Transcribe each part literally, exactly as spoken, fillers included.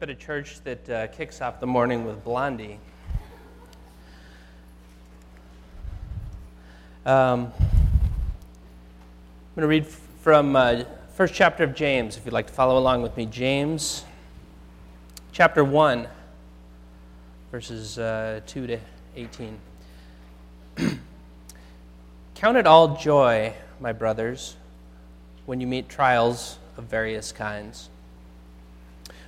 But a church that uh, kicks off the morning with Blondie. Um, I'm going to read from uh, first chapter of James, if you'd like to follow along with me. James, chapter one, verses uh, two to eighteen. Count it all joy, my brothers, when you meet trials of various kinds.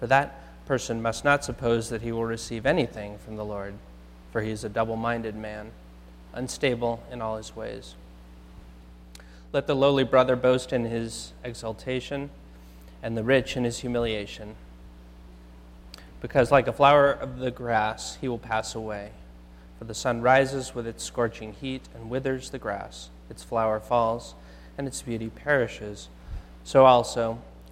For that person must not suppose that he will receive anything from the Lord, for he is a double-minded man, unstable in all his ways. Let the lowly brother boast in his exaltation, and the rich in his humiliation, because like a flower of the grass he will pass away. For the sun rises with its scorching heat and withers the grass, its flower falls, and its beauty perishes. So also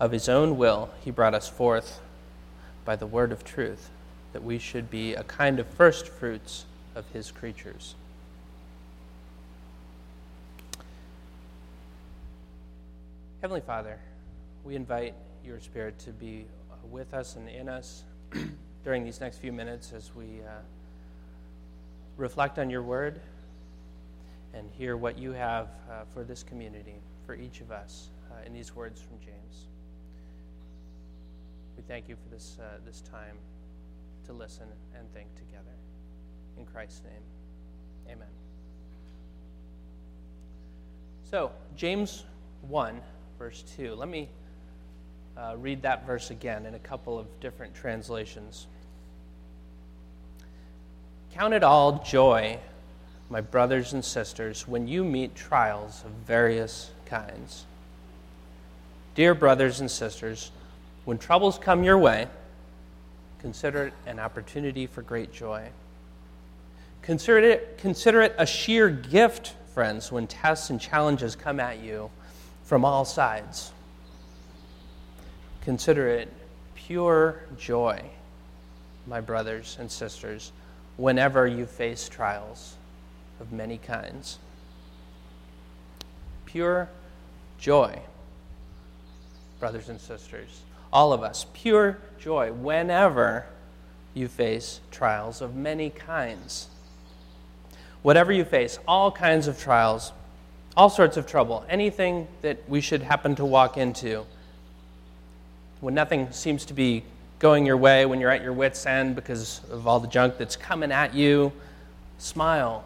Of his own will, he brought us forth by the word of truth, that we should be a kind of first fruits of his creatures. Heavenly Father, we invite your Spirit to be with us and in us during these next few minutes as we uh, reflect on your word and hear what you have uh, for this community, for each of us, uh, in these words from James. We thank you for this uh, this time to listen and think together. In Christ's name, amen. So, James one, verse two. Let me uh, read that verse again in a couple of different translations. Count it all joy, my brothers and sisters, when you meet trials of various kinds. Dear brothers and sisters, when troubles come your way, consider it an opportunity for great joy. Consider it, consider it a sheer gift, friends, when tests and challenges come at you from all sides. Consider it pure joy, my brothers and sisters, whenever you face trials of many kinds. Pure joy, brothers and sisters. All of us, pure joy whenever you face trials of many kinds. Whatever you face, all kinds of trials, all sorts of trouble, anything that we should happen to walk into, when nothing seems to be going your way, when you're at your wit's end because of all the junk that's coming at you, smile.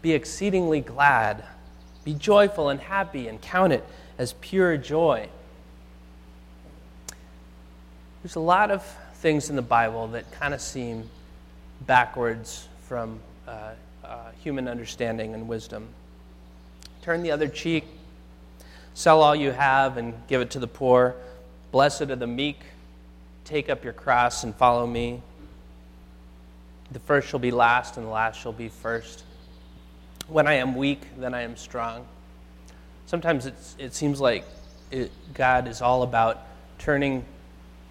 Be exceedingly glad. Be joyful and happy and count it as pure joy. There's a lot of things in the Bible that kind of seem backwards from uh, uh, human understanding and wisdom. Turn the other cheek, sell all you have and give it to the poor, blessed are the meek, take up your cross and follow me. The first shall be last and the last shall be first. When I am weak, then I am strong. Sometimes it's, it seems like it, God is all about turning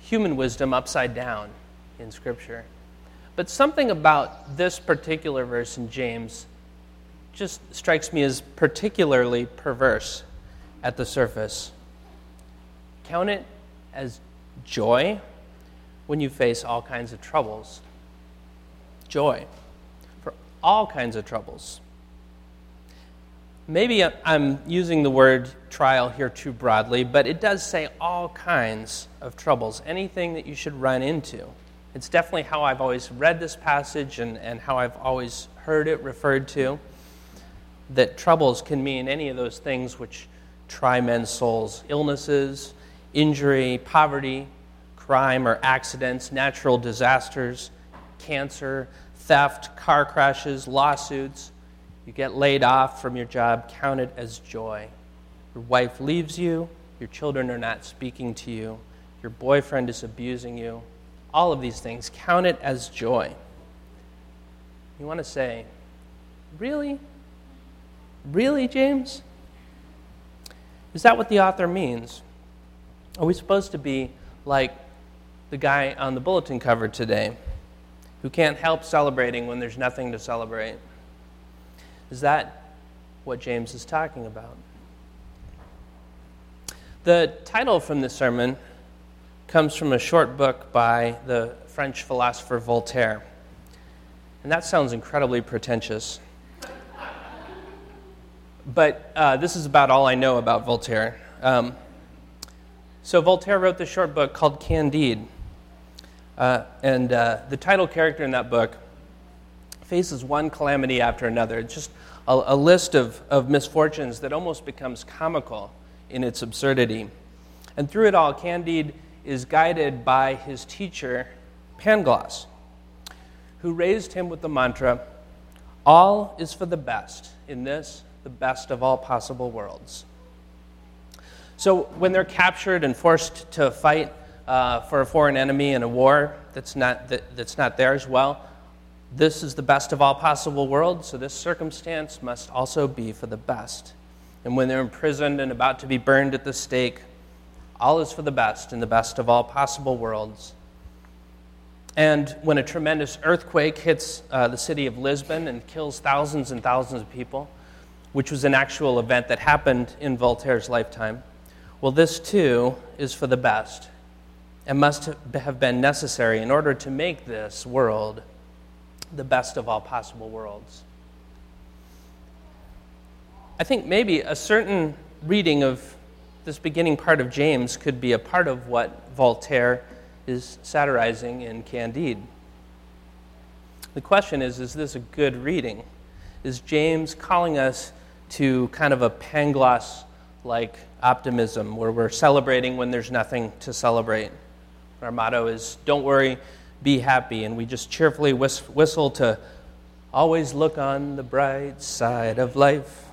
human wisdom upside down in Scripture. But something about this particular verse in James just strikes me as particularly perverse at the surface. Count it as joy when you face all kinds of troubles. Joy for all kinds of troubles. Maybe I'm using the word trial here too broadly, but it does say all kinds of troubles, anything that you should run into. It's definitely how I've always read this passage and, and how I've always heard it referred to, that troubles can mean any of those things which try men's souls, illnesses, injury, poverty, crime or accidents, natural disasters, cancer, theft, car crashes, lawsuits. You get laid off from your job, count it as joy. Your wife leaves you, your children are not speaking to you, your boyfriend is abusing you. All of these things, count it as joy. You want to say, really? Really, James? Is that what the author means? Are we supposed to be like the guy on the bulletin cover today who can't help celebrating when there's nothing to celebrate? Is that what James is talking about? The title from this sermon comes from a short book by the French philosopher Voltaire. And that sounds incredibly pretentious. But uh, this is about all I know about Voltaire. Um, so Voltaire wrote this short book called Candide. Uh, and uh, the title character in that book faces one calamity after another. It's just a, a list of, of misfortunes that almost becomes comical in its absurdity. And through it all, Candide is guided by his teacher, Pangloss, who raised him with the mantra, all is for the best in this, the best of all possible worlds. So when they're captured and forced to fight uh, for a foreign enemy in a war that's not, that, that's not theirs, well, this is the best of all possible worlds, so this circumstance must also be for the best. And when they're imprisoned and about to be burned at the stake, all is for the best in the best of all possible worlds. And when a tremendous earthquake hits uh, the city of Lisbon and kills thousands and thousands of people, which was an actual event that happened in Voltaire's lifetime, well, this too is for the best and must have been necessary in order to make this world the best of all possible worlds. I think maybe a certain reading of this beginning part of James could be a part of what Voltaire is satirizing in Candide. The question is, is this a good reading? Is James calling us to kind of a Pangloss-like optimism where we're celebrating when there's nothing to celebrate? Our motto is, don't worry, be happy, and we just cheerfully whis- whistle to always look on the bright side of life.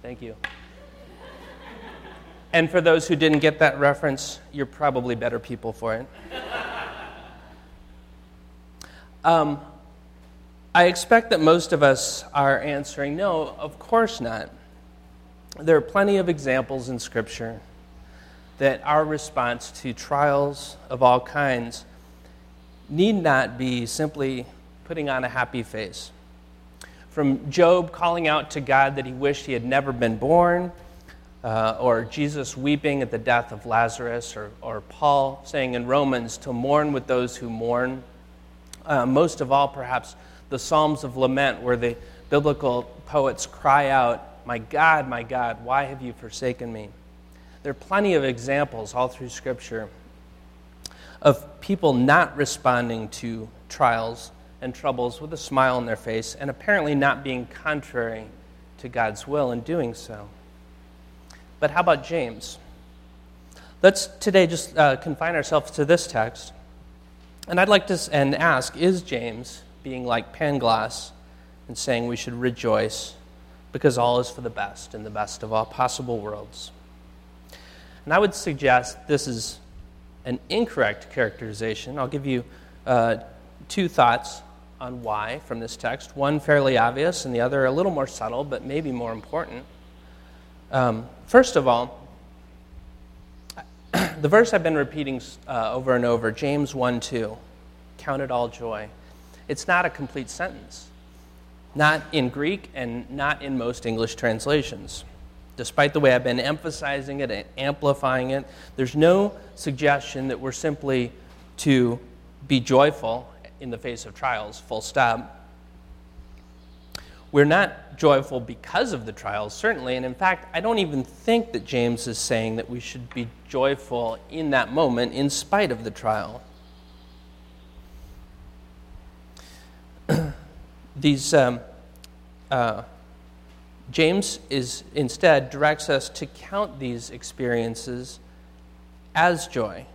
Thank you. And for those who didn't get that reference, you're probably better people for it. um, I expect that most of us are answering, no, of course not. There are plenty of examples in Scripture that our response to trials of all kinds need not be simply putting on a happy face. From Job calling out to God that he wished he had never been born, Uh, or Jesus weeping at the death of Lazarus, or, or Paul saying in Romans to mourn with those who mourn. Uh, most of all, perhaps, the Psalms of Lament, where the biblical poets cry out, my God, my God, why have you forsaken me? There are plenty of examples all through Scripture of people not responding to trials and troubles with a smile on their face and apparently not being contrary to God's will in doing so. But how about James? Let's today just uh, confine ourselves to this text. And I'd like to s- and ask, is James being like Pangloss and saying we should rejoice because all is for the best in the best of all possible worlds? And I would suggest this is an incorrect characterization. I'll give you uh, two thoughts on why from this text, one fairly obvious and the other a little more subtle but maybe more important. Um, first of all, the verse I've been repeating uh, over and over, James one two, count it all joy. It's not a complete sentence, not in Greek and not in most English translations. Despite the way I've been emphasizing it and amplifying it, there's no suggestion that we're simply to be joyful in the face of trials, full stop. We're not joyful because of the trials, certainly, and in fact, I don't even think that James is saying that we should be joyful in that moment in spite of the trial. These, um, uh, James is instead directs us to count these experiences as joy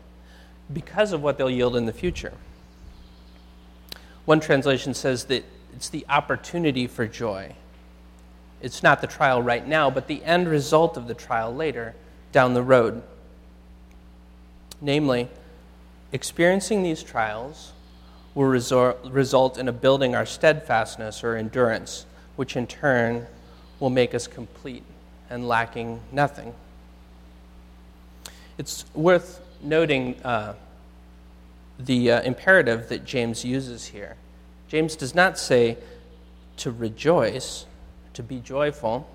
because of what they'll yield in the future. One translation says that it's the opportunity for joy. It's not the trial right now, but the end result of the trial later down the road. Namely, experiencing these trials will result in a building our steadfastness or endurance, which in turn will make us complete and lacking nothing. It's worth noting uh, the uh, imperative that James uses here. James does not say to rejoice, to be joyful,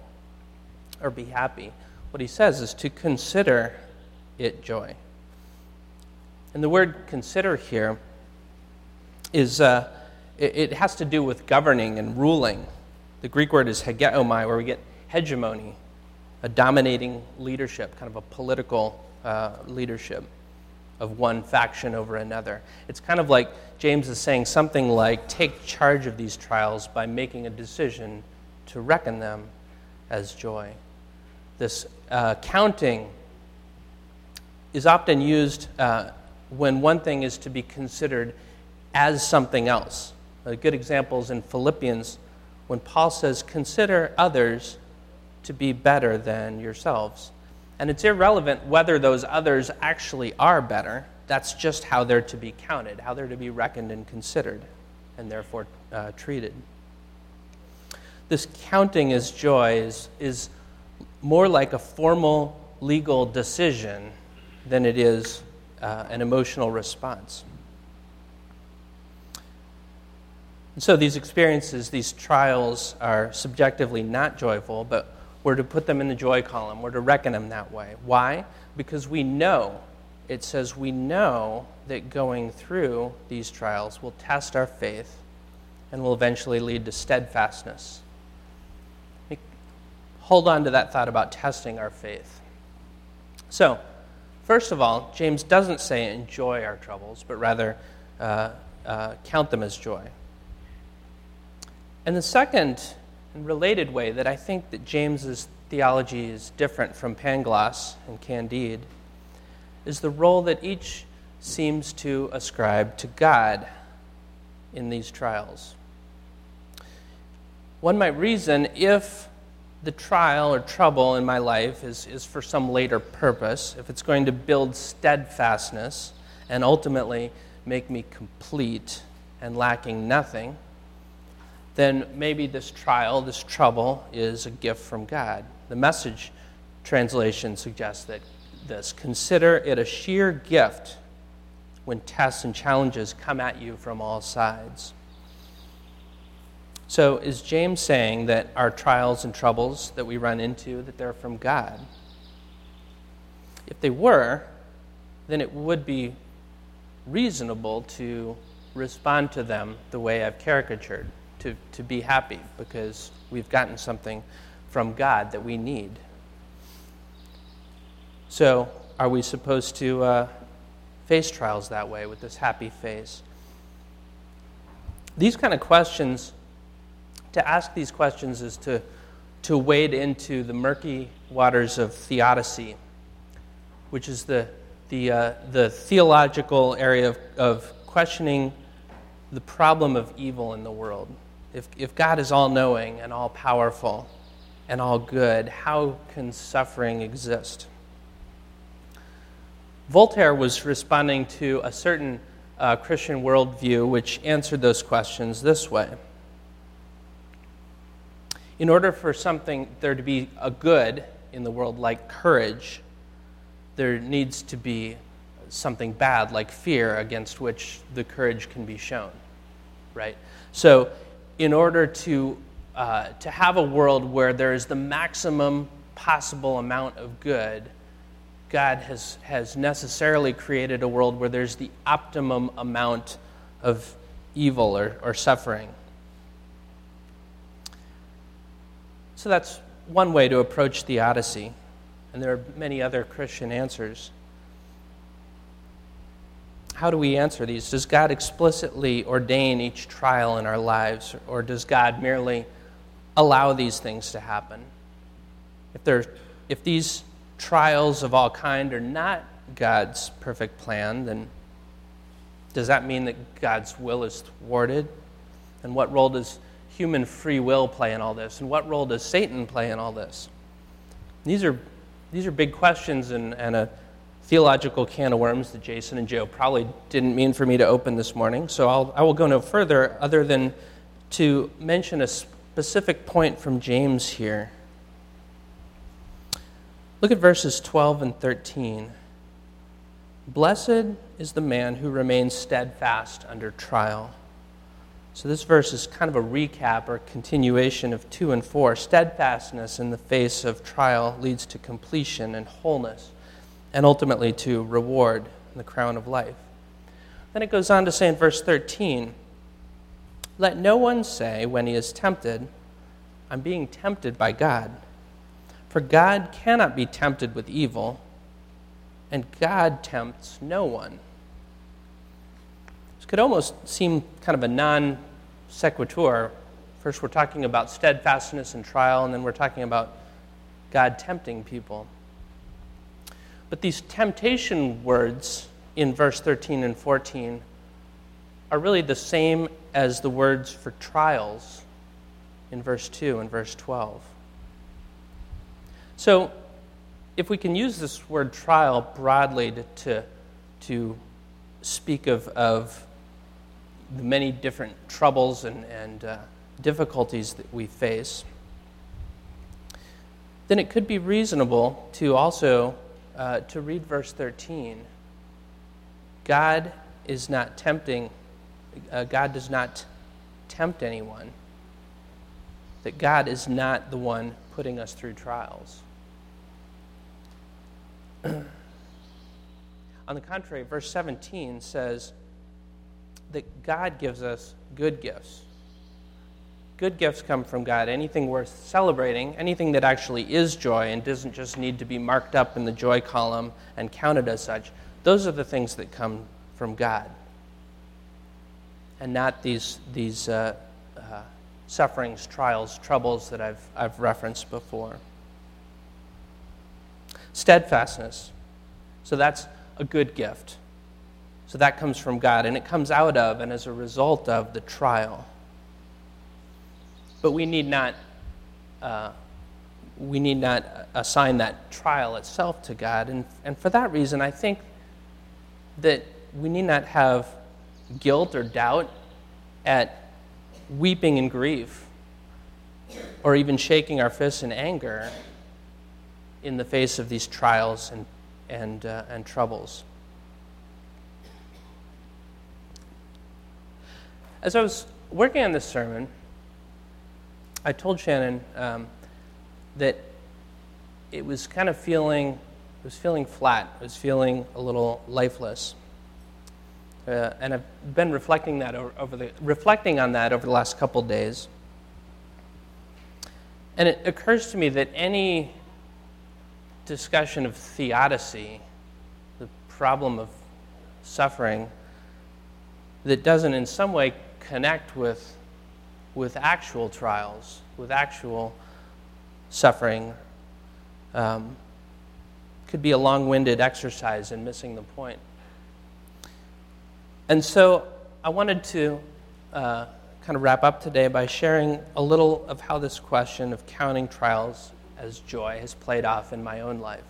or be happy. What he says is to consider it joy. And the word consider here is, uh, it, it has to do with governing and ruling. The Greek word is hegeomai, where we get hegemony, a dominating leadership, kind of a political uh, leadership of one faction over another. It's kind of like James is saying something like, take charge of these trials by making a decision to reckon them as joy. This uh, counting is often used uh, when one thing is to be considered as something else. A good example is in Philippians, when Paul says, consider others to be better than yourselves. And it's irrelevant whether those others actually are better. That's just how they're to be counted, how they're to be reckoned and considered, and therefore uh, treated. This counting as joy is, is more like a formal legal decision than it is uh, an emotional response. And so these experiences, these trials, are subjectively not joyful, but we're to put them in the joy column. We're to reckon them that way. Why? Because we know, it says we know that going through these trials will test our faith and will eventually lead to steadfastness. Hold on to that thought about testing our faith. So, first of all, James doesn't say enjoy our troubles, but rather uh, uh, count them as joy. And the second and related way that I think that James's theology is different from Pangloss and Candide is the role that each seems to ascribe to God in these trials. One might reason if the trial or trouble in my life is, is for some later purpose, if it's going to build steadfastness and ultimately make me complete and lacking nothing, then maybe this trial, this trouble, is a gift from God. The Message translation suggests that this, consider it a sheer gift when tests and challenges come at you from all sides. So is James saying that our trials and troubles that we run into, that they're from God? If they were, then it would be reasonable to respond to them the way I've caricatured. To, to be happy because we've gotten something from God that we need. So are we supposed to uh, face trials that way with this happy face? These kind of questions, to ask these questions is to, to wade into the murky waters of theodicy, which is the, the, uh, the theological area of, of questioning the problem of evil in the world. If if God is all-knowing and all-powerful and all-good, how can suffering exist? Voltaire was responding to a certain uh, Christian worldview which answered those questions this way. In order for something there to be a good in the world, like courage, there needs to be something bad like fear against which the courage can be shown, right? So in order to uh, to have a world where there is the maximum possible amount of good, God has, has necessarily created a world where there's the optimum amount of evil or, or suffering. So that's one way to approach theodicy, and there are many other Christian answers. How do we answer these? Does God explicitly ordain each trial in our lives, or does God merely allow these things to happen? If there, if these trials of all kind are not God's perfect plan, then does that mean that God's will is thwarted? And what role does human free will play in all this? And what role does Satan play in all this? These are these are big questions and, and a theological can of worms that Jason and Joe probably didn't mean for me to open this morning. So I'll, I will go no further other than to mention a specific point from James here. Look at verses twelve and thirteen. Blessed is the man who remains steadfast under trial. So this verse is kind of a recap or continuation of two and four. Steadfastness in the face of trial leads to completion and wholeness, and ultimately to reward and the crown of life. Then it goes on to say in verse thirteen, let no one say when he is tempted, I'm being tempted by God. For God cannot be tempted with evil, and God tempts no one. This could almost seem kind of a non sequitur. First we're talking about steadfastness in trial, and then we're talking about God tempting people. But these temptation words in verse thirteen and fourteen are really the same as the words for trials in verse two and verse twelve. So if we can use this word trial broadly to to, to speak of, of the many different troubles and, and uh, difficulties that we face, then it could be reasonable to also uh, to read verse thirteen. God is not tempting, uh, God does not tempt anyone, that God is not the one putting us through trials. On the contrary, verse seventeen says that God gives us good gifts. Good gifts come from God. Anything worth celebrating, anything that actually is joy and doesn't just need to be marked up in the joy column and counted as such, those are the things that come from God, and not these these uh, uh, sufferings, trials, troubles that I've I've referenced before. Steadfastness. So that's a good gift. So that comes from God, and it comes out of and as a result of the trial. But we need not uh, we need not assign that trial itself to God, and and for that reason, I think that we need not have guilt or doubt at weeping in grief, or even shaking our fists in anger in the face of these trials and and uh, and troubles. As I was working on this sermon, I told Shannon um, that it was kind of feeling, it was feeling flat, it was feeling a little lifeless, uh, and I've been reflecting that over, over the reflecting on that over the last couple days, and it occurs to me that any discussion of theodicy, the problem of suffering, that doesn't in some way connect with with actual trials, with actual suffering, um, could be a long-winded exercise in missing the point. And so I wanted to uh, kind of wrap up today by sharing a little of how this question of counting trials as joy has played off in my own life.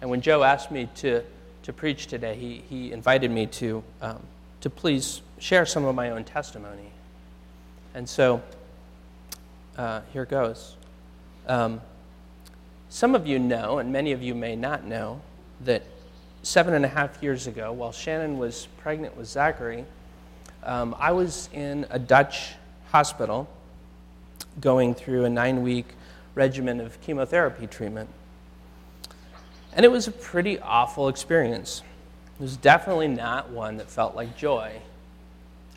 And when Joe asked me to to preach today, he he invited me to um, to please share some of my own testimony. And so uh, here goes. Um, some of you know, and many of you may not know, that seven and a half years ago, while Shannon was pregnant with Zachary, um, I was in a Dutch hospital going through a nine-week regimen of chemotherapy treatment. And it was a pretty awful experience. It was definitely not one that felt like joy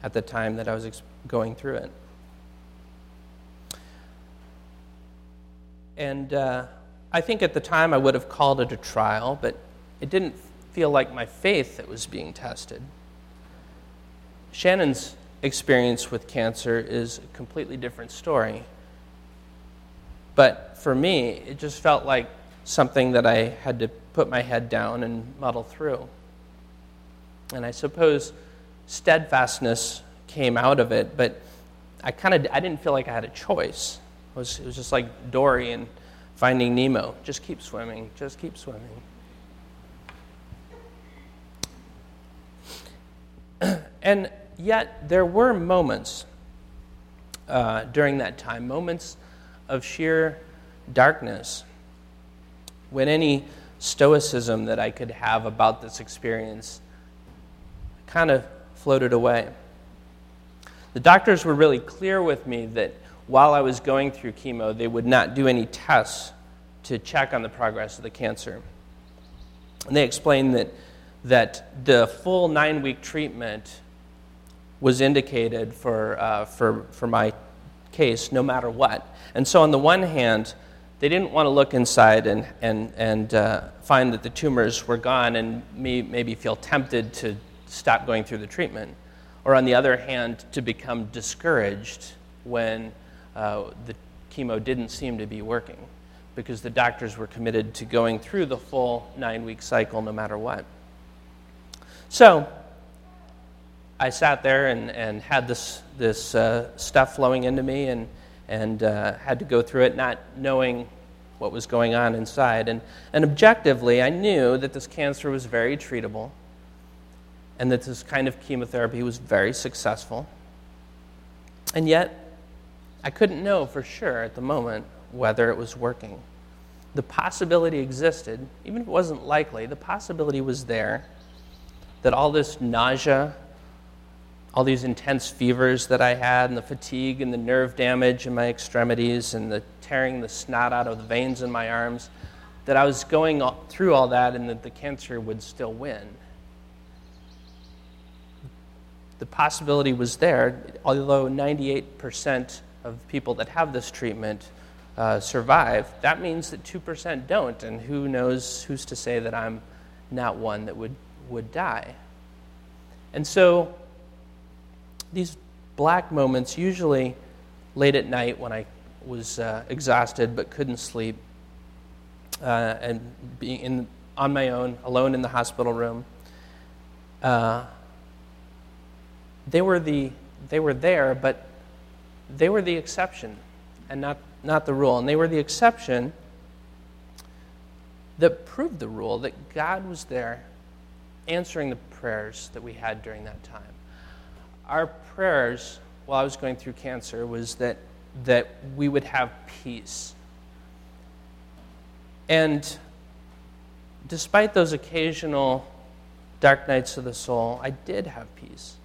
at the time that I was ex- going through it. And uh, I think at the time I would have called it a trial, but it didn't feel like my faith that was being tested. Shannon's experience with cancer is a completely different story. But for me, it just felt like something that I had to put my head down and muddle through. And I suppose steadfastness came out of it, but I kind of I didn't feel like I had a choice. It was, it was just like Dory in Finding Nemo. Just keep swimming, just keep swimming. And yet there were moments uh, during that time, moments of sheer darkness, when any stoicism that I could have about this experience kind of floated away. The doctors were really clear with me that while I was going through chemo, they would not do any tests to check on the progress of the cancer. And they explained that that the full nine-week treatment was indicated for uh, for for my case, no matter what. And so, on the one hand, they didn't want to look inside and and and uh, find that the tumors were gone, and me maybe feel tempted to stop going through the treatment, or on the other hand, to become discouraged when Uh, the chemo didn't seem to be working, because the doctors were committed to going through the full nine-week cycle no matter what. So I sat there and, and had this this uh, stuff flowing into me and, and uh, had to go through it not knowing what was going on inside. And, and objectively, I knew that this cancer was very treatable and that this kind of chemotherapy was very successful. And yet, I couldn't know for sure at the moment whether it was working. The possibility existed, even if it wasn't likely, the possibility was there that all this nausea, all these intense fevers that I had, and the fatigue and the nerve damage in my extremities and the tearing the snot out of the veins in my arms, that I was going through all that and that the cancer would still win. The possibility was there, although ninety-eight percent of people that have this treatment uh, survive, that means that two percent don't, and who knows, who's to say that I'm not one that would, would die. And so these black moments, usually late at night when I was uh, exhausted but couldn't sleep, uh, and being in, on my own, alone in the hospital room, uh, they were the they were there, but they were the exception and not, not the rule. And they were the exception that proved the rule, that God was there answering the prayers that we had during that time. Our prayers while I was going through cancer was that, that we would have peace. And despite those occasional dark nights of the soul, I did have peace.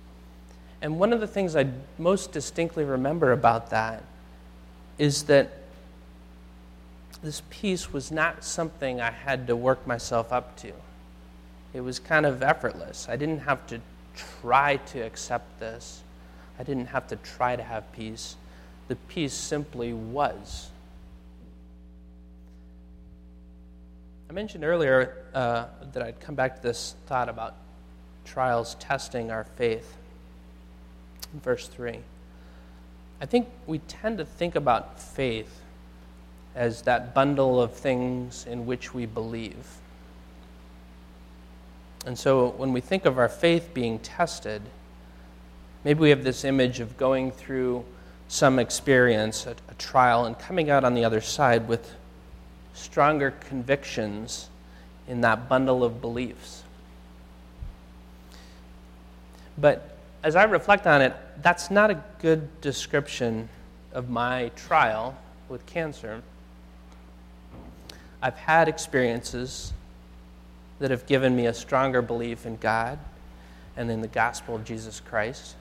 And one of the things I most distinctly remember about that is that this peace was not something I had to work myself up to. It was kind of effortless. I didn't have to try to accept this. I didn't have to try to have peace. The peace simply was. I mentioned earlier uh, that I'd come back to this thought about trials testing our faith. Verse three. I think we tend to think about faith as that bundle of things in which we believe. And so when we think of our faith being tested, maybe we have this image of going through some experience, a, a trial, and coming out on the other side with stronger convictions in that bundle of beliefs. But as I reflect on it, that's not a good description of my trial with cancer. I've had experiences that have given me a stronger belief in God and in the gospel of Jesus Christ.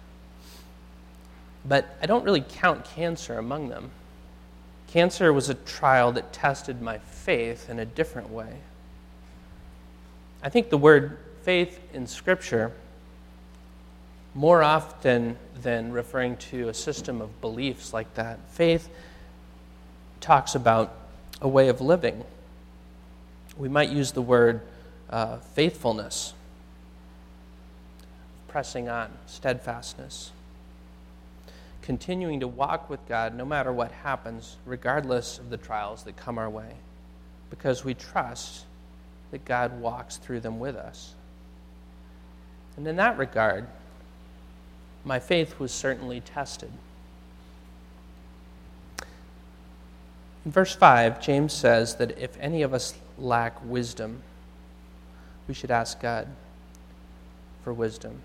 But I don't really count cancer among them. Cancer was a trial that tested my faith in a different way. I think the word faith in Scripture, more often than referring to a system of beliefs like that, faith talks about a way of living. We might use the word uh, faithfulness, pressing on, steadfastness, continuing to walk with God no matter what happens, regardless of the trials that come our way, because we trust that God walks through them with us. And in that regard, my faith was certainly tested. In verse five, James says that if any of us lack wisdom, we should ask God for wisdom.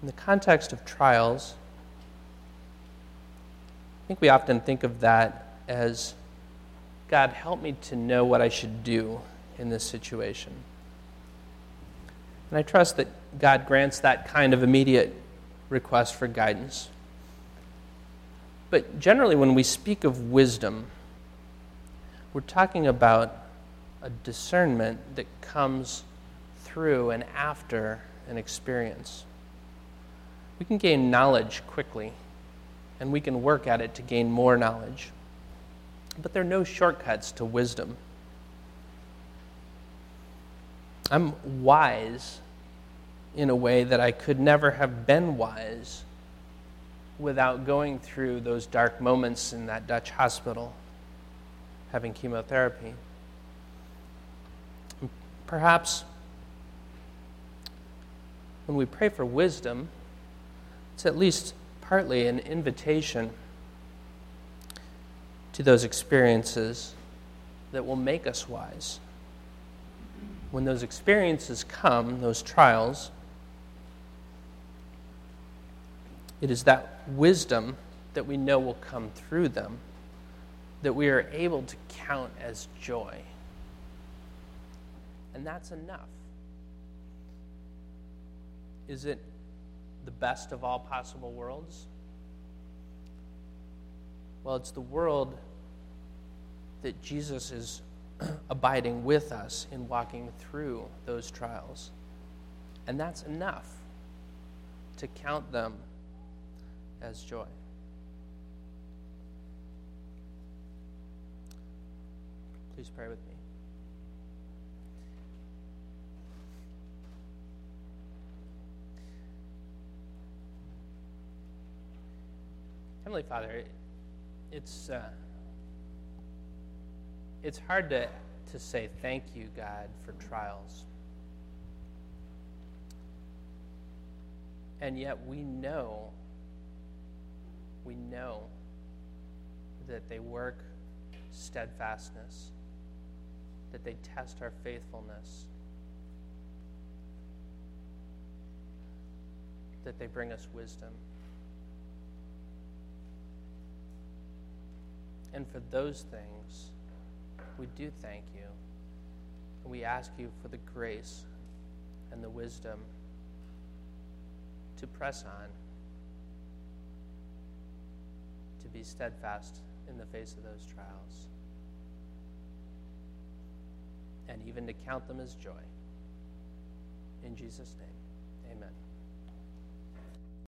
In the context of trials, I think we often think of that as, God, help me to know what I should do in this situation. And I trust that God grants that kind of immediate request for guidance. But generally, when we speak of wisdom, we're talking about a discernment that comes through and after an experience. We can gain knowledge quickly, and we can work at it to gain more knowledge. But there are no shortcuts to wisdom. I'm wise in a way that I could never have been wise without going through those dark moments in that Dutch hospital, having chemotherapy. Perhaps when we pray for wisdom, it's at least partly an invitation to those experiences that will make us wise. When those experiences come, those trials, it is that wisdom that we know will come through them that we are able to count as joy. And that's enough. Is it the best of all possible worlds? Well, it's the world that Jesus is abiding with us in walking through those trials. And that's enough to count them as joy. Please pray with me. Heavenly Father, It's uh, it's hard to, to say thank you, God, for trials. And yet we know, we know that they work steadfastness, that they test our faithfulness, that they bring us wisdom. And for those things, we do thank you. And we ask you for the grace and the wisdom to press on, to be steadfast in the face of those trials, and even to count them as joy. In Jesus' name.